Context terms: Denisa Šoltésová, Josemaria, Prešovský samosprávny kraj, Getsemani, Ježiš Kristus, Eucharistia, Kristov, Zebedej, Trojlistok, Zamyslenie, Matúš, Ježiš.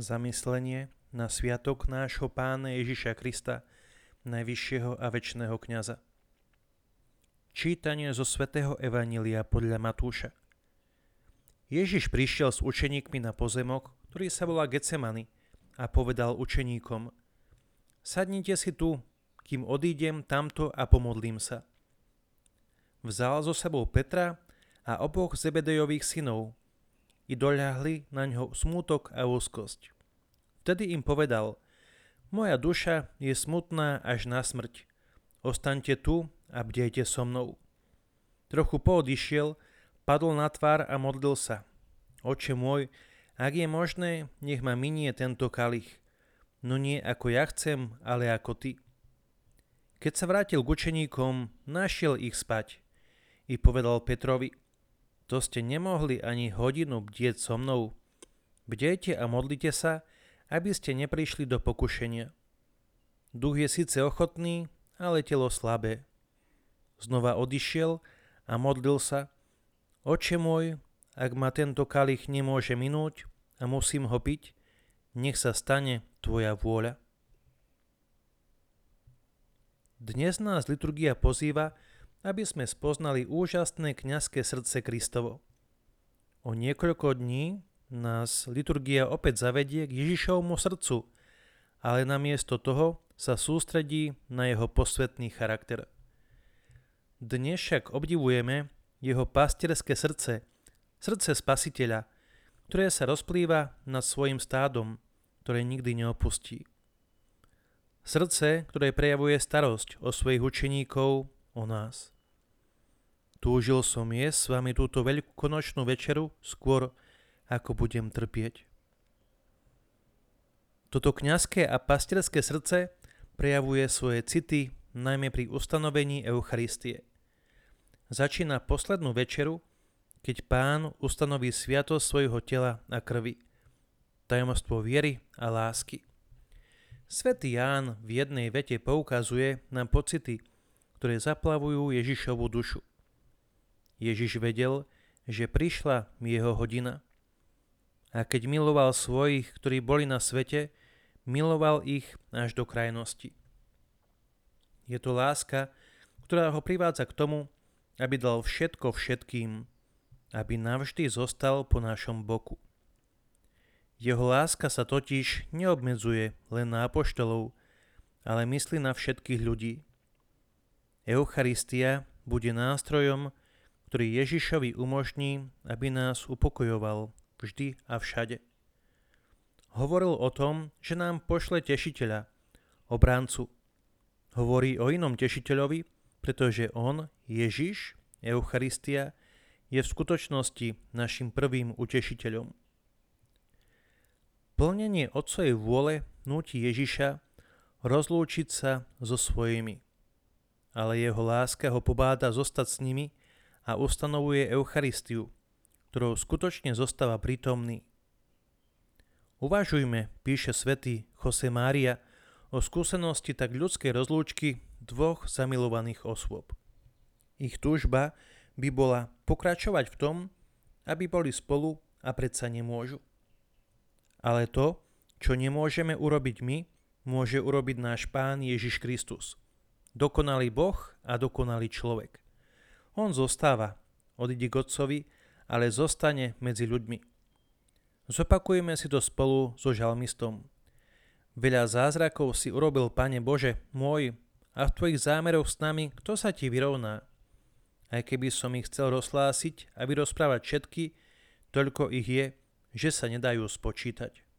Zamyslenie na sviatok nášho Pána Ježiša Krista, najvyššieho a večného kňaza. Čítanie zo svätého Evanjelia podľa Matúša. Ježiš prišiel s učeníkmi na pozemok, ktorý sa volá Getsemani, a povedal učeníkom: Sadnite si tu, kým odídem tamto a pomodlím sa. Vzal so sebou Petra a oboch Zebedejových synov i doľahli na ňo smútok a úzkosť. Vtedy im povedal: Moja duša je smutná až na smrť. Ostaňte tu a bdejte so mnou. Trochu poodišiel, padol na tvár a modlil sa: Oče môj, ak je možné, nech ma minie tento kalich. No nie ako ja chcem, ale ako ty. Keď sa vrátil k učeníkom, našiel ich spať. I povedal Petrovi: To ste nemohli ani hodinu bdieť so mnou. Bdejte a modlite sa, aby ste neprišli do pokušenia. Duch je síce ochotný, ale telo slabé. Znova odišiel a modlil sa: Oče môj, ak ma tento kalich nemôže minúť a musím ho piť, nech sa stane tvoja vôľa. Dnes nás liturgia pozýva, aby sme spoznali úžasné kňazské srdce Kristovo. O niekoľko dní nás liturgia opäť zavedie k Ježišovmu srdcu, ale namiesto toho sa sústredí na jeho posvetný charakter. Dnes však obdivujeme jeho pastierské srdce, srdce Spasiteľa, ktoré sa rozplýva nad svojim stádom, ktoré nikdy neopustí. Srdce, ktoré prejavuje starosť o svojich učeníkov, o nás. Túžil som jesť s vami túto veľkú konočnú večeru skôr, ako budem trpieť. Toto kňazské a pastierské srdce prejavuje svoje city najmä pri ustanovení Eucharistie. Začína poslednú večeru, keď Pán ustanoví sviatosť svojho tela a krvi, tajomstvo viery a lásky. Svätý Ján v jednej vete poukazuje na pocity, ktoré zaplavujú Ježišovu dušu. Ježiš vedel, že prišla jeho hodina. A keď miloval svojich, ktorí boli na svete, miloval ich až do krajnosti. Je to láska, ktorá ho privádza k tomu, aby dal všetko všetkým, aby navždy zostal po našom boku. Jeho láska sa totiž neobmedzuje len na apoštolov, ale myslí na všetkých ľudí. Eucharistia bude nástrojom, ktorý Ježišovi umožní, aby nás upokojoval vždy a všade. Hovoril o tom, že nám pošle tešiteľa, obráncu. Hovorí o inom tešiteľovi, pretože on, Ježiš, Eucharistia, je v skutočnosti našim prvým utešiteľom. Plnenie Otcovej vôle núti Ježiša rozlúčiť sa so svojimi, ale jeho láska ho pobáda zostať s nimi a ustanovuje Eucharistiu, ktorou skutočne zostáva prítomný. Uvažujme, píše svätý Josemaria, o skúsenosti tak ľudskej rozlúčky dvoch zamilovaných osôb. Ich túžba by bola pokračovať v tom, aby boli spolu a predsa nemôžu. Ale to, čo nemôžeme urobiť my, môže urobiť náš Pán Ježiš Kristus, dokonalý Boh a dokonalý človek. On zostáva, odíde k Otcovi, ale zostane medzi ľuďmi. Zopakujeme si to spolu so žalmistom. Veľa zázrakov si urobil, Pane Bože môj, a v tvojich zámeroch s nami kto sa ti vyrovná? Aj keby som ich chcel rozhlásiť a vyrozprávať všetky, toľko ich je, že sa nedajú spočítať.